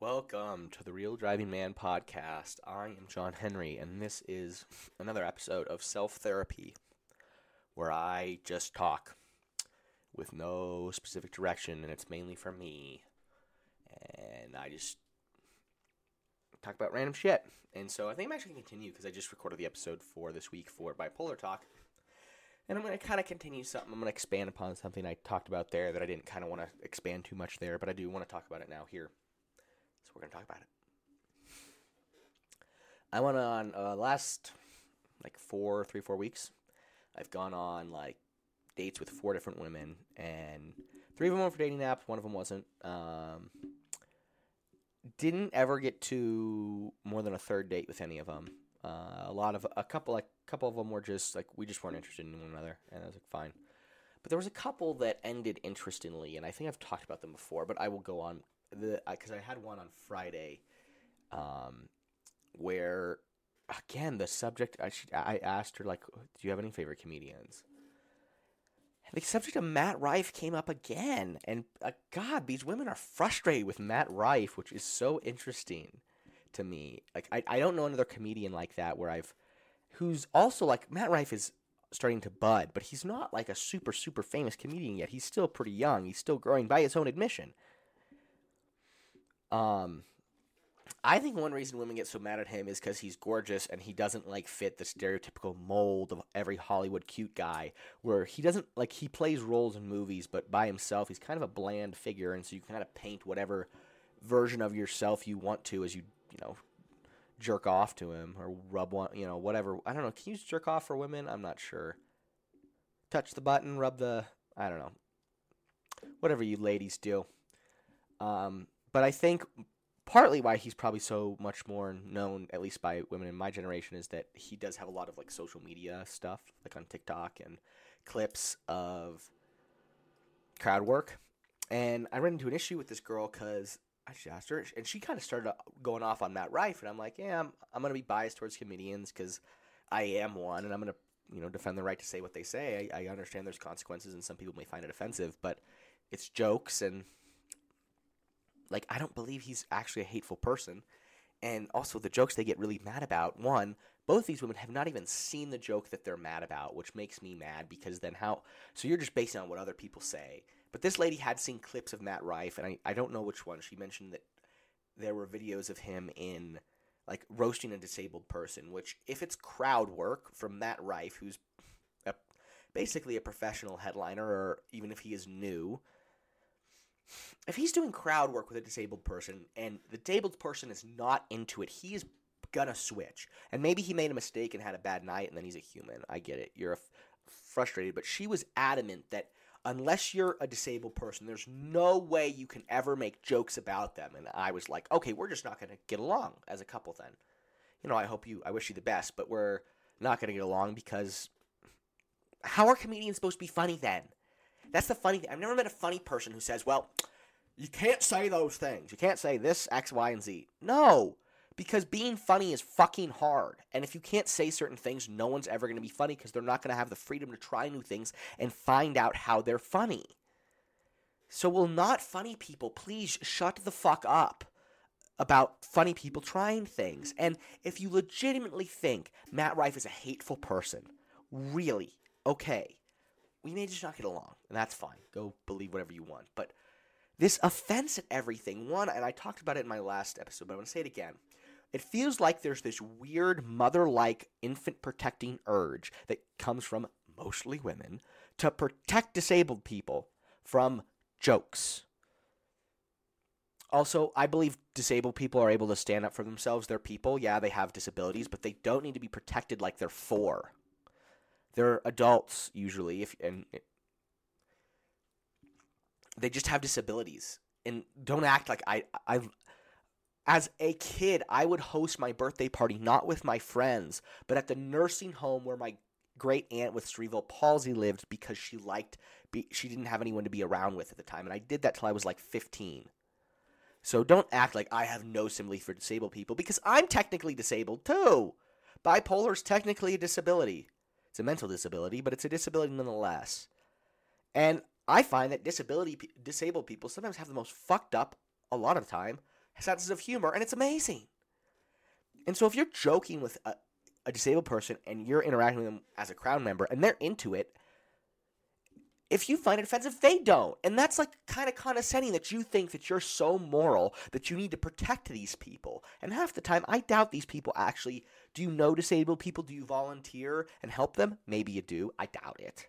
Welcome to the Real Driving Man Podcast. I am John Henry, and this is another episode of Self Therapy, where I just talk with no specific direction, and it's mainly for me. And I just talk about random shit. And so I think I'm actually going to continue, because I just recorded the episode for this week for Bipolar Talk. And I'm going to kind of continue something. I'm going to expand upon something I talked about there that I didn't kind of want to expand too much there, but I do want to talk about it now here. So we're going to talk about it. I went on last, like, three, 4 weeks. I've gone on, like, dates with four different women. And three of them were for dating apps. One of them wasn't. Didn't ever get to more than a third date with any of them. A couple of them were just, like, we just weren't interested in one another. And I was like, fine. But there was a couple that ended interestingly. And I think I've talked about them before, but I will go on. Because I had one on Friday, where again the subject I asked her, like, do you have any favorite comedians? And the subject of Matt Rife came up again, and God, these women are frustrated with Matt Rife, which is so interesting to me. Like, I don't know another comedian like that where who's also like Matt Rife is starting to bud, but he's not like a super famous comedian yet. He's still pretty young. He's still growing by his own admission. I think one reason women get so mad at him is because he's gorgeous and he doesn't, like, fit the stereotypical mold of every Hollywood cute guy, where he doesn't, like, he plays roles in movies, but by himself, he's kind of a bland figure, and so you kind of paint whatever version of yourself you want to as you know, jerk off to him or rub one, you know, whatever. I don't know. Can you use jerk off for women? I'm not sure. Touch the button, rub the, I don't know. Whatever you ladies do. But I think partly why he's probably so much more known, at least by women in my generation, is that he does have a lot of, like, social media stuff, like on TikTok and clips of crowd work. And I ran into an issue with this girl because I just asked her, and she kind of started going off on Matt Rife, and I'm like, yeah, I'm going to be biased towards comedians because I am one, and I'm going to, you know, defend the right to say what they say. I understand there's consequences, and some people may find it offensive, but it's jokes, and like, I don't believe he's actually a hateful person. And also the jokes they get really mad about, both these women have not even seen the joke that they're mad about, which makes me mad because then so you're just basing on what other people say. But this lady had seen clips of Matt Rife, and I don't know which one. She mentioned that there were videos of him in, like, roasting a disabled person, which if it's crowd work from Matt Rife, who's basically a professional headliner, or even if he is new, if he's doing crowd work with a disabled person and the disabled person is not into it, he is gonna switch. And maybe he made a mistake and had a bad night, and then he's a human. I get it. You're frustrated. But she was adamant that unless you're a disabled person, there's no way you can ever make jokes about them. And I was like, okay, we're just not gonna get along as a couple then. You know, I wish you the best, but we're not gonna get along because how are comedians supposed to be funny then? That's the funny thing. I've never met a funny person who says, well, you can't say those things. You can't say this, X, Y, and Z. No, because being funny is fucking hard. And if you can't say certain things, no one's ever going to be funny because they're not going to have the freedom to try new things and find out how they're funny. So will not funny people please shut the fuck up about funny people trying things? And if you legitimately think Matt Rife is a hateful person, really, okay. We may just not get along, and that's fine. Go believe whatever you want. But this offense at everything, and I talked about it in my last episode, but I want to say it again. It feels like there's this weird mother-like infant-protecting urge that comes from mostly women to protect disabled people from jokes. Also, I believe disabled people are able to stand up for themselves. They're people. Yeah, they have disabilities, but they don't need to be protected like they're for. They're adults usually, they just have disabilities. And don't act like I. As a kid, I would host my birthday party not with my friends, but at the nursing home where my great aunt with cerebral palsy lived because she didn't have anyone to be around with at the time, and I did that till I was like 15. So don't act like I have no sympathy for disabled people because I'm technically disabled too. Bipolar is technically a disability. It's a mental disability, but it's a disability nonetheless. And I find that disabled people sometimes have the most fucked up, a lot of the time, senses of humor, and it's amazing. And so if you're joking with a disabled person and you're interacting with them as a crowd member and they're into it, if you find it offensive, they don't. And that's like kind of condescending that you think that you're so moral that you need to protect these people. And half the time, I doubt these people actually. Do you know disabled people? Do you volunteer and help them? Maybe you do. I doubt it.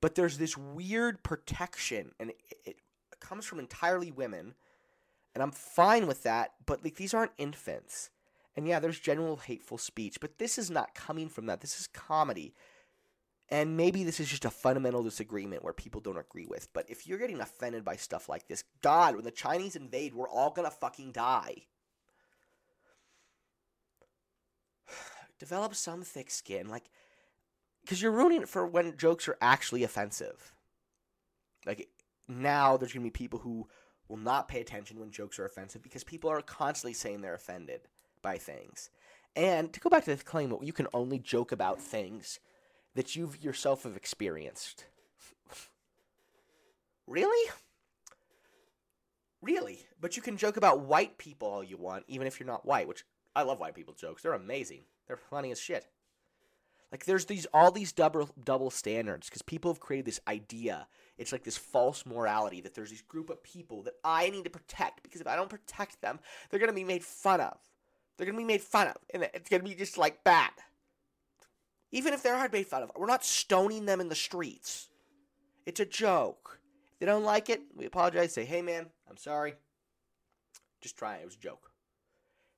But there's this weird protection, and it comes from entirely women. And I'm fine with that, but like these aren't infants. And yeah, there's general hateful speech, but this is not coming from that. This is comedy. And maybe this is just a fundamental disagreement where people don't agree with. But if you're getting offended by stuff like this, God, when the Chinese invade, we're all going to fucking die. Develop some thick skin. Like, because you're ruining it for when jokes are actually offensive. Like, now there's going to be people who will not pay attention when jokes are offensive because people are constantly saying they're offended by things. And to go back to the claim that you can only joke about things that you yourself have experienced. Really? Really? But you can joke about white people all you want, even if you're not white, which I love white people jokes. They're amazing. They're funny as shit. Like there's all these double standards because people have created this idea. It's like this false morality that there's this group of people that I need to protect because if I don't protect them, they're going to be made fun of. And it's going to be just like bad. Even if they are made fun of, we're not stoning them in the streets. It's a joke. If they don't like it, we apologize, say, hey man, I'm sorry. Just try it. It was a joke.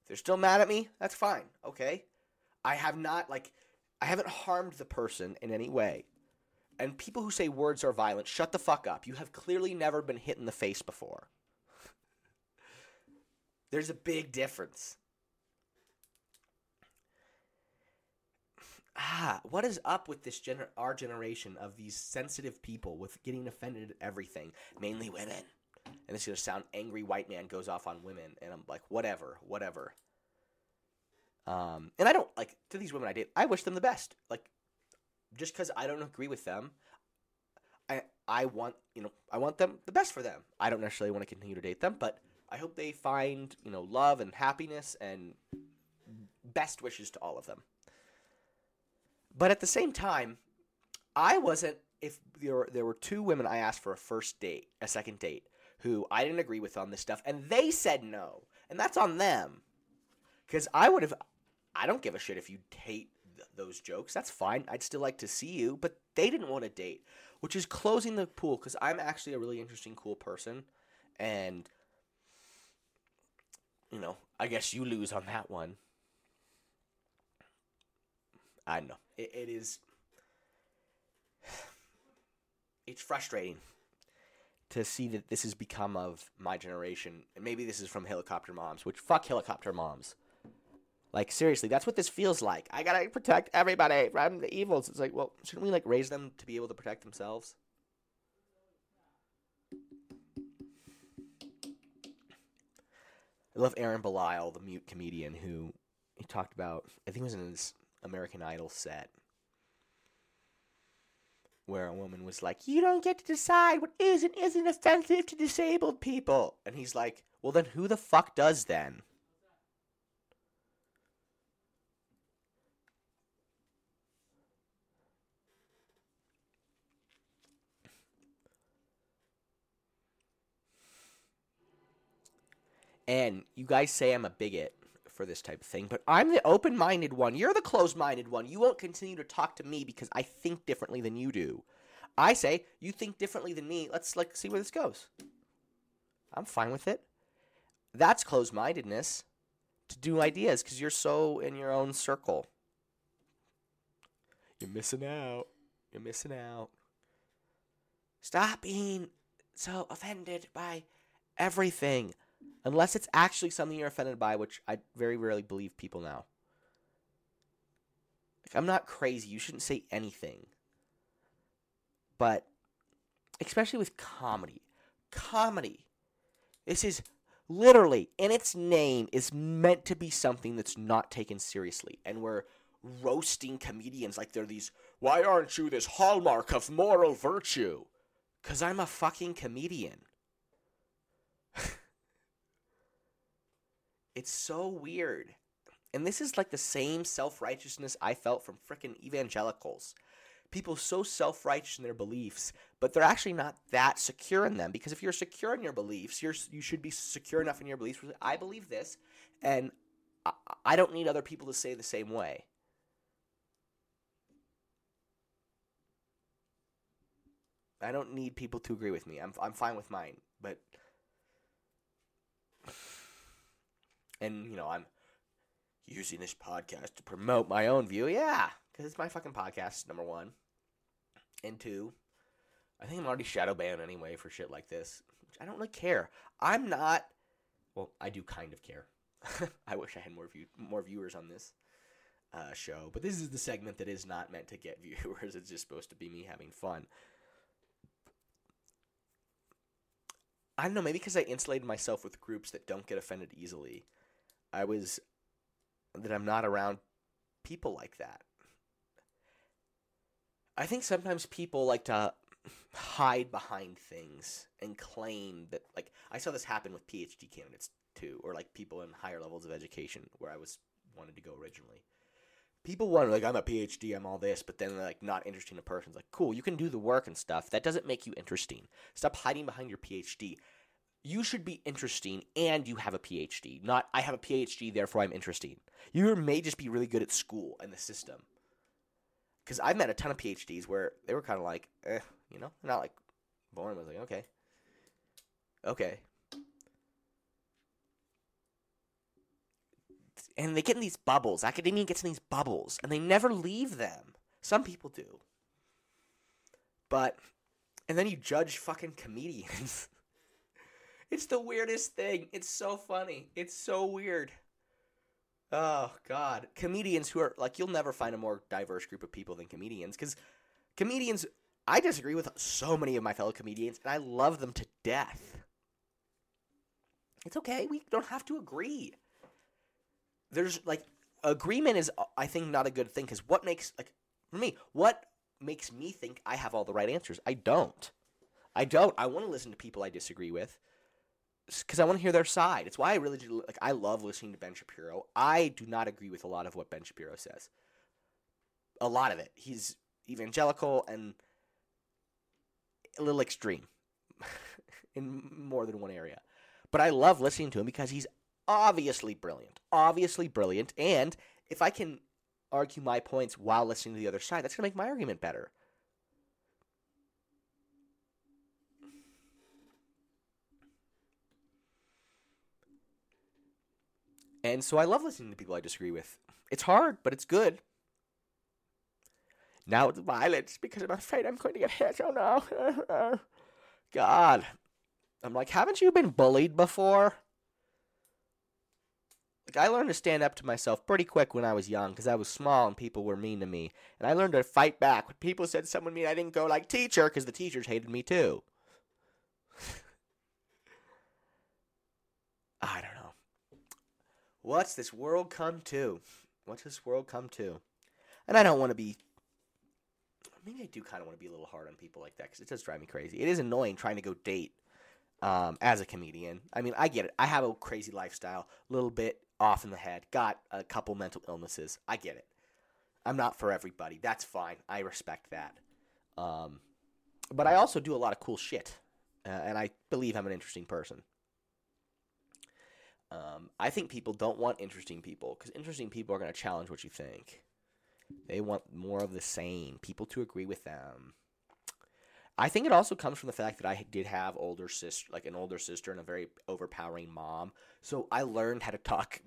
If they're still mad at me, that's fine. Okay? I haven't harmed the person in any way. And people who say words are violent, shut the fuck up. You have clearly never been hit in the face before. There's a big difference. What is up with this our generation of these sensitive people with getting offended at everything, mainly women? And this is going to sound angry white man goes off on women, and I'm like, whatever. And I don't, like, to these women I date, I wish them the best. Like, just because I don't agree with them, I want them the best for them. I don't necessarily want to continue to date them, but I hope they find, love and happiness and best wishes to all of them. But at the same time, I wasn't – if there were two women I asked for a second date, who I didn't agree with on this stuff, and they said no. And that's on them because I don't give a shit if you hate those jokes. That's fine. I'd still like to see you. But they didn't want a date, which is closing the pool because I'm actually a really interesting, cool person. And, I guess you lose on that one. I don't know. It is – it's frustrating to see that this has become of my generation. And maybe this is from helicopter moms, which fuck helicopter moms. Like, seriously, that's what this feels like. I got to protect everybody from the evils. It's like, well, shouldn't we, like, raise them to be able to protect themselves? I love Aaron Belisle, the mute comedian, who he talked about – I think it was in his – American Idol set where a woman was like, you don't get to decide what is and isn't offensive to disabled people. And he's like, well, then who the fuck does then? And you guys say I'm a bigot for this type of thing, but I'm the open-minded one. You're the closed-minded one. You won't continue to talk to me because I think differently than you do. I say, you think differently than me. Let's, see where this goes. I'm fine with it. That's closed-mindedness to do ideas because you're so in your own circle. You're missing out. Stop being so offended by everything. Unless it's actually something you're offended by, which I very rarely believe people now. Like, I'm not crazy. You shouldn't say anything. But especially with comedy. This is literally, in its name, is meant to be something that's not taken seriously. And we're roasting comedians like they're these, why aren't you this hallmark of moral virtue? Because I'm a fucking comedian. It's so weird. And this is like the same self-righteousness I felt from frickin' evangelicals. People so self-righteous in their beliefs, but they're actually not that secure in them. Because if you're secure in your beliefs, you should be secure enough in your beliefs. I believe this, and I don't need other people to say the same way. I don't need people to agree with me. I'm fine with mine, but and you know I'm using this podcast to promote my own view. Yeah, because it's my fucking podcast, number one, and two, I think I'm already shadow banned anyway for shit like this. I don't really care. I'm not. Well, I do kind of care. I wish I had more viewers on this show, but this is the segment that is not meant to get viewers. It's just supposed to be me having fun. I don't know, maybe because I insulated myself with groups that don't get offended easily. I'm not around people like that. I think sometimes people like to hide behind things and claim that, like, I saw this happen with PhD candidates too, or like people in higher levels of education where wanted to go originally. People want, like, I'm a PhD, I'm all this, but then they're, like, not interesting to persons. Like, cool, you can do the work and stuff. That doesn't make you interesting. Stop hiding behind your PhD. You should be interesting and you have a PhD, not I have a PhD, therefore I'm interesting. You may just be really good at school and the system. Because I've met a ton of PhDs where they were kind of like, you know? Not, like, born. I was like, okay. Okay. And they get in these bubbles. Academia gets in these bubbles. And they never leave them. Some people do. But, and then you judge fucking comedians. It's the weirdest thing. It's so funny. It's so weird. Oh, God. Comedians who are, like, you'll never find a more diverse group of people than comedians. Because comedians, I disagree with so many of my fellow comedians. And I love them to death. It's okay. We don't have to agree. There's, like, agreement is, I think, not a good thing, because what makes, like, for me, what makes me think I have all the right answers? I don't. I want to listen to people I disagree with, because I want to hear their side. It's why I really do, like, I love listening to Ben Shapiro. I do not agree with a lot of what Ben Shapiro says. A lot of it. He's evangelical and a little extreme in more than one area. But I love listening to him because he's obviously brilliant, and if I can argue my points while listening to the other side, that's going to make my argument better. And so I love listening to people I disagree with. It's hard, but it's good. Now it's violence because I'm afraid I'm going to get hit. Oh, no. God. I'm like, haven't you been bullied before? Like, I learned to stand up to myself pretty quick when I was young because I was small and people were mean to me. And I learned to fight back. When people said someone mean, I didn't go like, teacher, because the teachers hated me too. I don't know. What's this world come to? And I don't want to be – maybe I do kind of want to be a little hard on people like that because it does drive me crazy. It is annoying trying to go date as a comedian. I mean, I get it. I have a crazy lifestyle, a little bit off in the head, got a couple mental illnesses. I get it. I'm not for everybody. That's fine. I respect that. But I also do a lot of cool shit, and I believe I'm an interesting person. I think people don't want interesting people because interesting people are going to challenge what you think. They want more of the same, people to agree with them. I think it also comes from the fact that I did have an older sister and a very overpowering mom. So I learned how to talk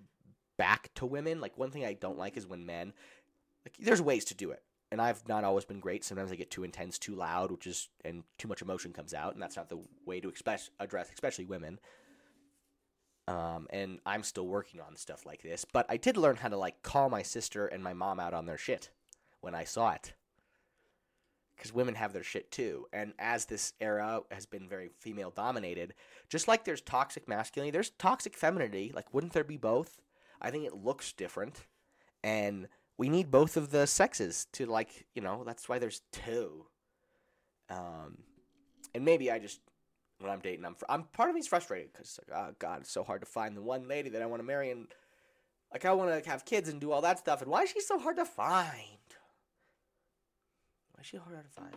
back to women. Like, one thing I don't like is when men, like, there's ways to do it. And I've not always been great. Sometimes I get too intense, too loud, and too much emotion comes out. And that's not the way to address, especially women. And I'm still working on stuff like this. But I did learn how to, like, call my sister and my mom out on their shit when I saw it. Because women have their shit too. And as this era has been very female dominated, just like there's toxic masculinity, there's toxic femininity. Like, wouldn't there be both? I think it looks different. And we need both of the sexes to, like, you know, that's why there's two. And maybe I just when I'm dating. I'm part of me's frustrated because, like, oh God, it's so hard to find the one lady that I want to marry, and like I want to have kids and do all that stuff. And why is she so hard to find? Why is she harder to find?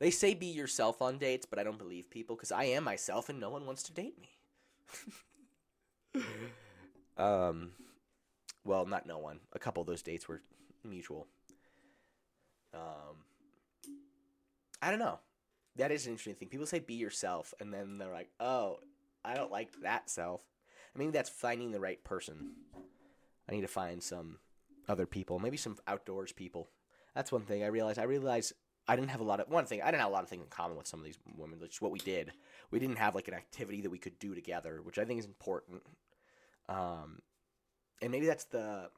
They say be yourself on dates, but I don't believe people because I am myself and no one wants to date me. Well, not no one. A couple of those dates were mutual. I don't know. That is an interesting thing. People say be yourself, and then they're like, oh, I don't like that self. I mean, that's finding the right person. I need to find some other people, maybe some outdoors people. That's one thing I realized. I didn't have a lot of things in common with some of these women. That's what we did. We didn't have like an activity that we could do together, which I think is important. And maybe that's the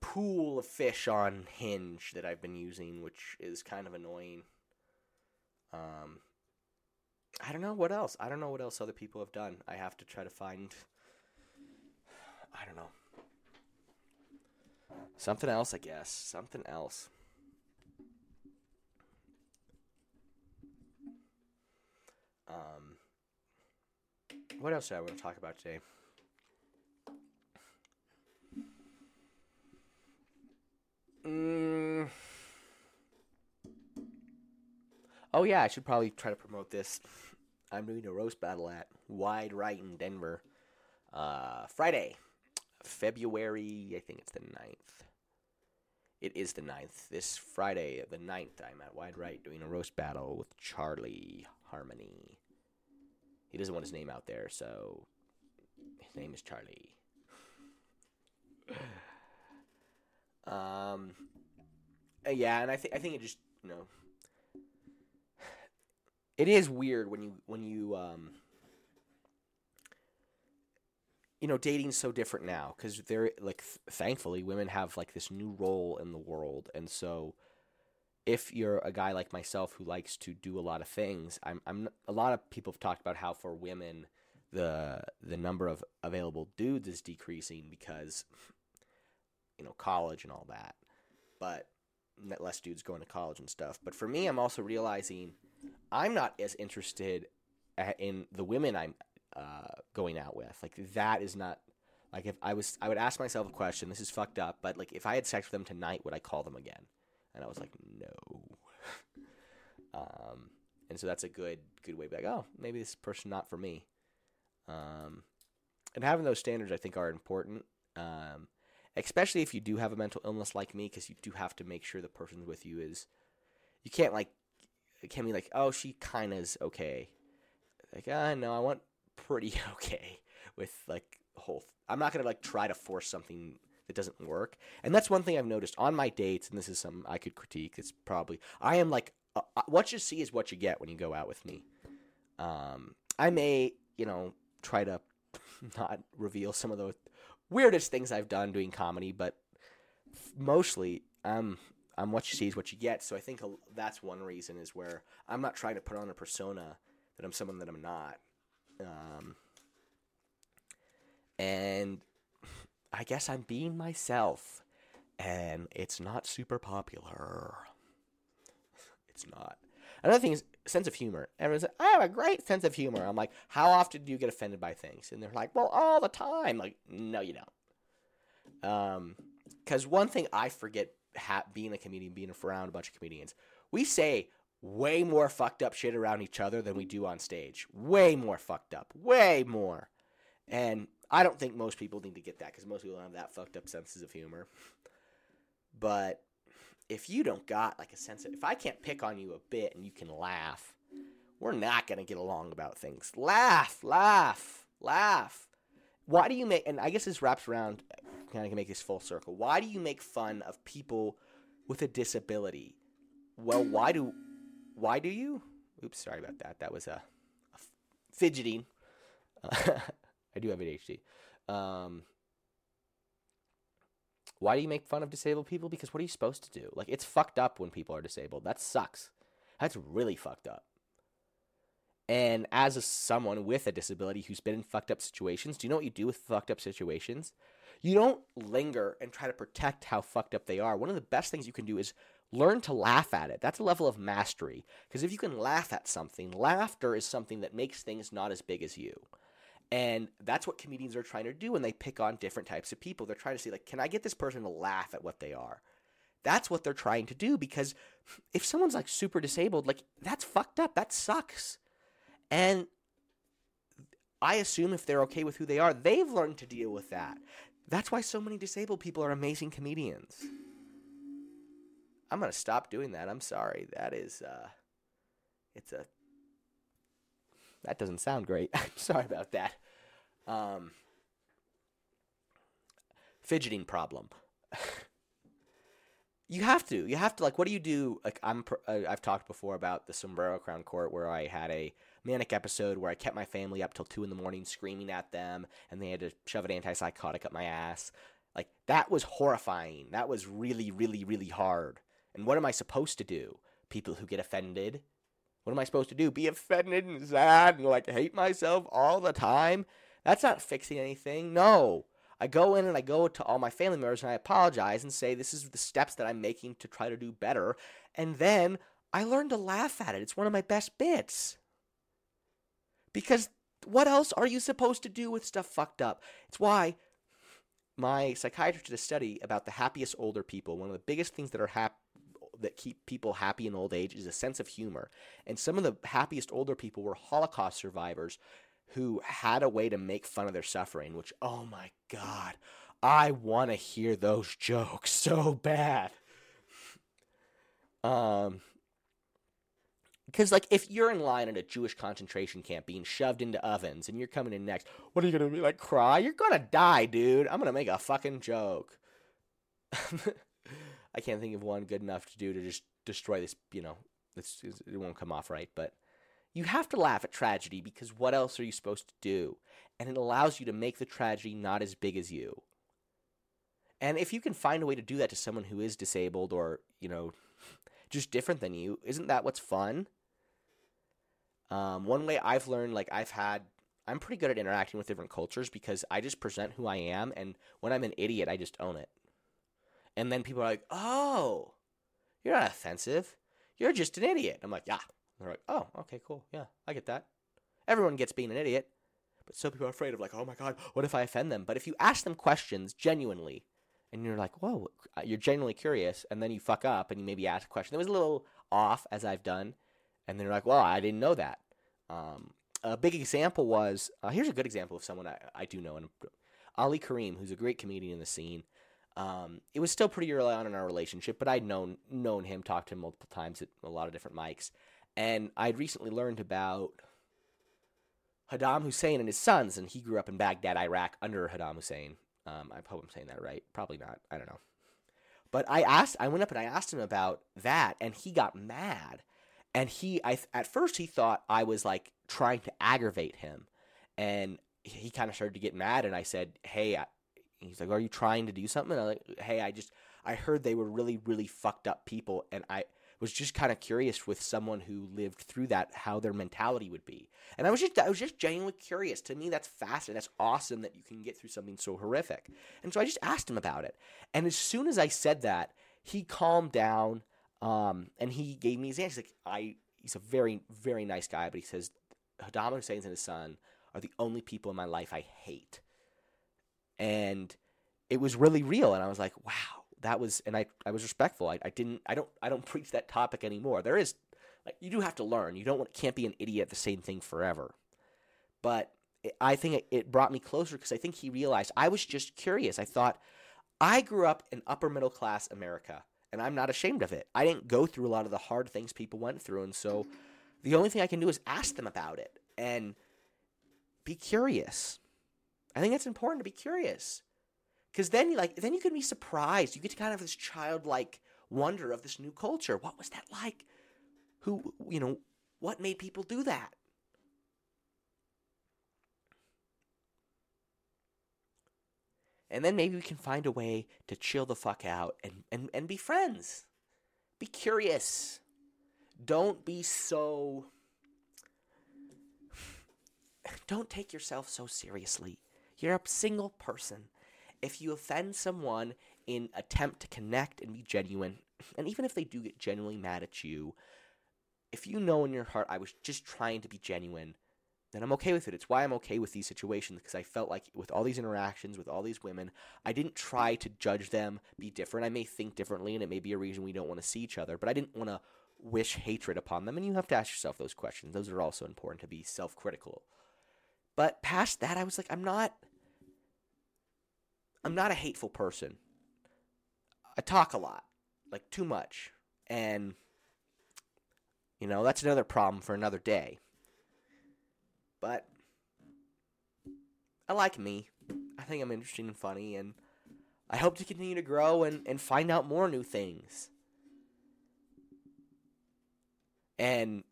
pool of fish on Hinge that I've been using, which is kind of annoying. I don't know what else. I don't know what else other people have done. I have to try to find, I don't know, something else, I guess. Something else. What else do I want to talk about today? Oh, yeah, I should probably try to promote this. I'm doing a roast battle at Wide Right in Denver Friday, February, I think it's the 9th. It is the 9th. This Friday, the 9th, I'm at Wide Right doing a roast battle with Charlie Harmony. He doesn't want his name out there, so his name is Charlie. Yeah, and I think it just, you know, it is weird when you dating's so different now because they're like, thankfully, women have like this new role in the world, and so if you're a guy like myself who likes to do a lot of things, a lot of people have talked about how for women the number of available dudes is decreasing because, you know, college and all that, but less dudes going to college and stuff. But for me, I'm also realizing I'm not as interested in the women I'm going out with. Like, that is not – like, if I would ask myself a question. This is fucked up, but, like, if I had sex with them tonight, would I call them again? And I was like, no. And so that's a good way to be like, oh, maybe this person not for me. And having those standards I think are important, especially if you do have a mental illness like me, because you do have to make sure the person with you is – you can't, like – it can be like, oh, she kind of is okay. Like, no, I want pretty okay with, like, whole – I'm not going to, like, try to force something that doesn't work. And that's one thing I've noticed on my dates, and this is something I could critique. It's probably – I am, like, what you see is what you get when you go out with me. I may, you know, try to not reveal some of the weirdest things I've done doing comedy, but mostly what you see is what you get. So I think that's one reason is where I'm not trying to put on a persona that I'm someone that I'm not. And I guess I'm being myself, and it's not super popular. It's not. Another thing is sense of humor. Everyone's like, I have a great sense of humor. I'm like, how often do you get offended by things? And they're like, well, all the time. Like, no, you don't. Because one thing I forget being a comedian, being around a bunch of comedians, we say way more fucked up shit around each other than we do on stage. Way more fucked up. Way more. And I don't think most people need to get that because most people don't have that fucked up senses of humor. But if you don't got like a sense of – if I can't pick on you a bit and you can laugh, we're not going to get along about things. Laugh, laugh, laugh. Why do you make – and I guess this wraps around – kind of can make this full circle. Why do you make fun of people with a disability? Well, why do you? Oops, sorry about that. That was a fidgeting. I do have ADHD. Why do you make fun of disabled people? Because what are you supposed to do? Like, it's fucked up when people are disabled. That sucks. That's really fucked up. And as someone with a disability who's been in fucked up situations, do you know what you do with fucked up situations? You don't linger and try to protect how fucked up they are. One of the best things you can do is Learn to laugh at it. That's a level of mastery. Because if you can laugh at something, laughter is something that makes things not as big as you. And that's what comedians are trying to do when they pick on different types of people. They're trying to see, like, can I get this person to laugh at what they are? That's what they're trying to do, because if someone's, like, super disabled, like, that's fucked up. That sucks. And I assume if they're okay with who they are, they've learned to deal with that. That's why so many disabled people are amazing comedians. I'm going to stop doing that. I'm sorry. That is, that doesn't sound great. I'm sorry about that. Fidgeting problem. You have to, like, what do you do? Like, I've talked before about the sombrero crown court, where I had a manic episode where I kept my family up till 2 a.m. screaming at them, and they had to shove an antipsychotic up my ass. Like, that was horrifying. That was really, really, really hard. And what am I supposed to do? People who get offended? What am I supposed to do? Be offended and sad and, like, hate myself all the time? That's not fixing anything. No. I go in and I go to all my family members and I apologize and say, this is the steps that I'm making to try to do better. And then I learn to laugh at it. It's one of my best bits. Because what else are you supposed to do with stuff fucked up? It's why my psychiatrist did a study about the happiest older people. One of the biggest things that are that keep people happy in old age is a sense of humor. And some of the happiest older people were Holocaust survivors who had a way to make fun of their suffering, which, oh my God, I want to hear those jokes so bad. Because, like, if you're in line at a Jewish concentration camp being shoved into ovens and you're coming in next, what are you going to be like, cry? You're going to die, dude. I'm going to make a fucking joke. I can't think of one good enough to do to just destroy this, you know, it won't come off right, but you have to laugh at tragedy, because what else are you supposed to do? And it allows you to make the tragedy not as big as you. And if you can find a way to do that to someone who is disabled or, you know, just different than you, isn't that what's fun? One way I've learned, like, I'm pretty good at interacting with different cultures because I just present who I am, and when I'm an idiot, I just own it. And then people are like, oh, you're not offensive. You're just an idiot. I'm like, yeah. They're like, oh, okay, cool. Yeah, I get that. Everyone gets being an idiot. But some people are afraid of, like, oh my God, what if I offend them? But if you ask them questions genuinely and you're like, whoa, you're genuinely curious, and then you fuck up and you maybe ask a question that was a little off, as I've done, and they're like, well, I didn't know that. A big example was, here's a good example of someone I do know, and Ali Kareem, who's a great comedian in the scene. It was still pretty early on in our relationship, but I'd known him, talked to him multiple times at a lot of different mics. And I'd recently learned about Saddam Hussein and his sons, and he grew up in Baghdad, Iraq, under Saddam Hussein. I hope I'm saying that right. Probably not. I don't know. But I went up and I asked him about that, and he got mad. And at first he thought I was, like, trying to aggravate him. And he kind of started to get mad, and I said, hey, he's like, are you trying to do something? And I'm like, hey, I heard they were really, really fucked up people, and I was just kind of curious with someone who lived through that, how their mentality would be. And I was just genuinely curious. To me, that's fascinating. That's awesome that you can get through something so horrific. And so I just asked him about it. And as soon as I said that, he calmed down, and he gave me his answer. He's like, he's a very, very nice guy, but he says, Saddam Hussein and his son are the only people in my life I hate. And it was really real. And I was like, wow, that was, and I was respectful. I don't preach that topic anymore. There is, like, you do have to learn. You can't be an idiot at the same thing forever. But I think it brought me closer, because I think he realized I was just curious. I thought, I grew up in upper middle class America, and I'm not ashamed of it. I didn't go through a lot of the hard things people went through. And so the only thing I can do is ask them about it and be curious. I think it's important to be curious, because then you can be surprised. You get to kind of this childlike wonder of this new culture. What was that like? Who, you know, what made people do that? And then maybe we can find a way to chill the fuck out and be friends. Be curious. Don't take yourself so seriously. You're a single person. If you offend someone in attempt to connect and be genuine. And even if they do get genuinely mad at you, if you know in your heart, I was just trying to be genuine, then I'm okay with it. It's why I'm okay with these situations, because I felt like with all these interactions, with all these women, I didn't try to judge them, be different. I may think differently, and it may be a reason we don't want to see each other, but I didn't want to wish hatred upon them. And you have to ask yourself those questions. Those are also important, to be self-critical. But past that, I was like, I'm not a hateful person. I talk a lot, like too much. And, you know, that's another problem for another day. But I like me. I think I'm interesting and funny, and I hope to continue to grow and find out more new things. And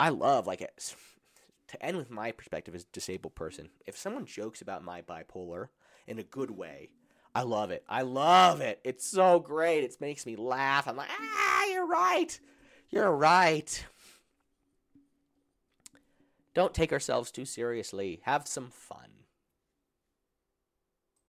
I love, like, to end with my perspective as a disabled person, if someone jokes about my bipolar in a good way, I love it. I love it. It's so great. It makes me laugh. I'm like, you're right. You're right. Don't take ourselves too seriously. Have some fun.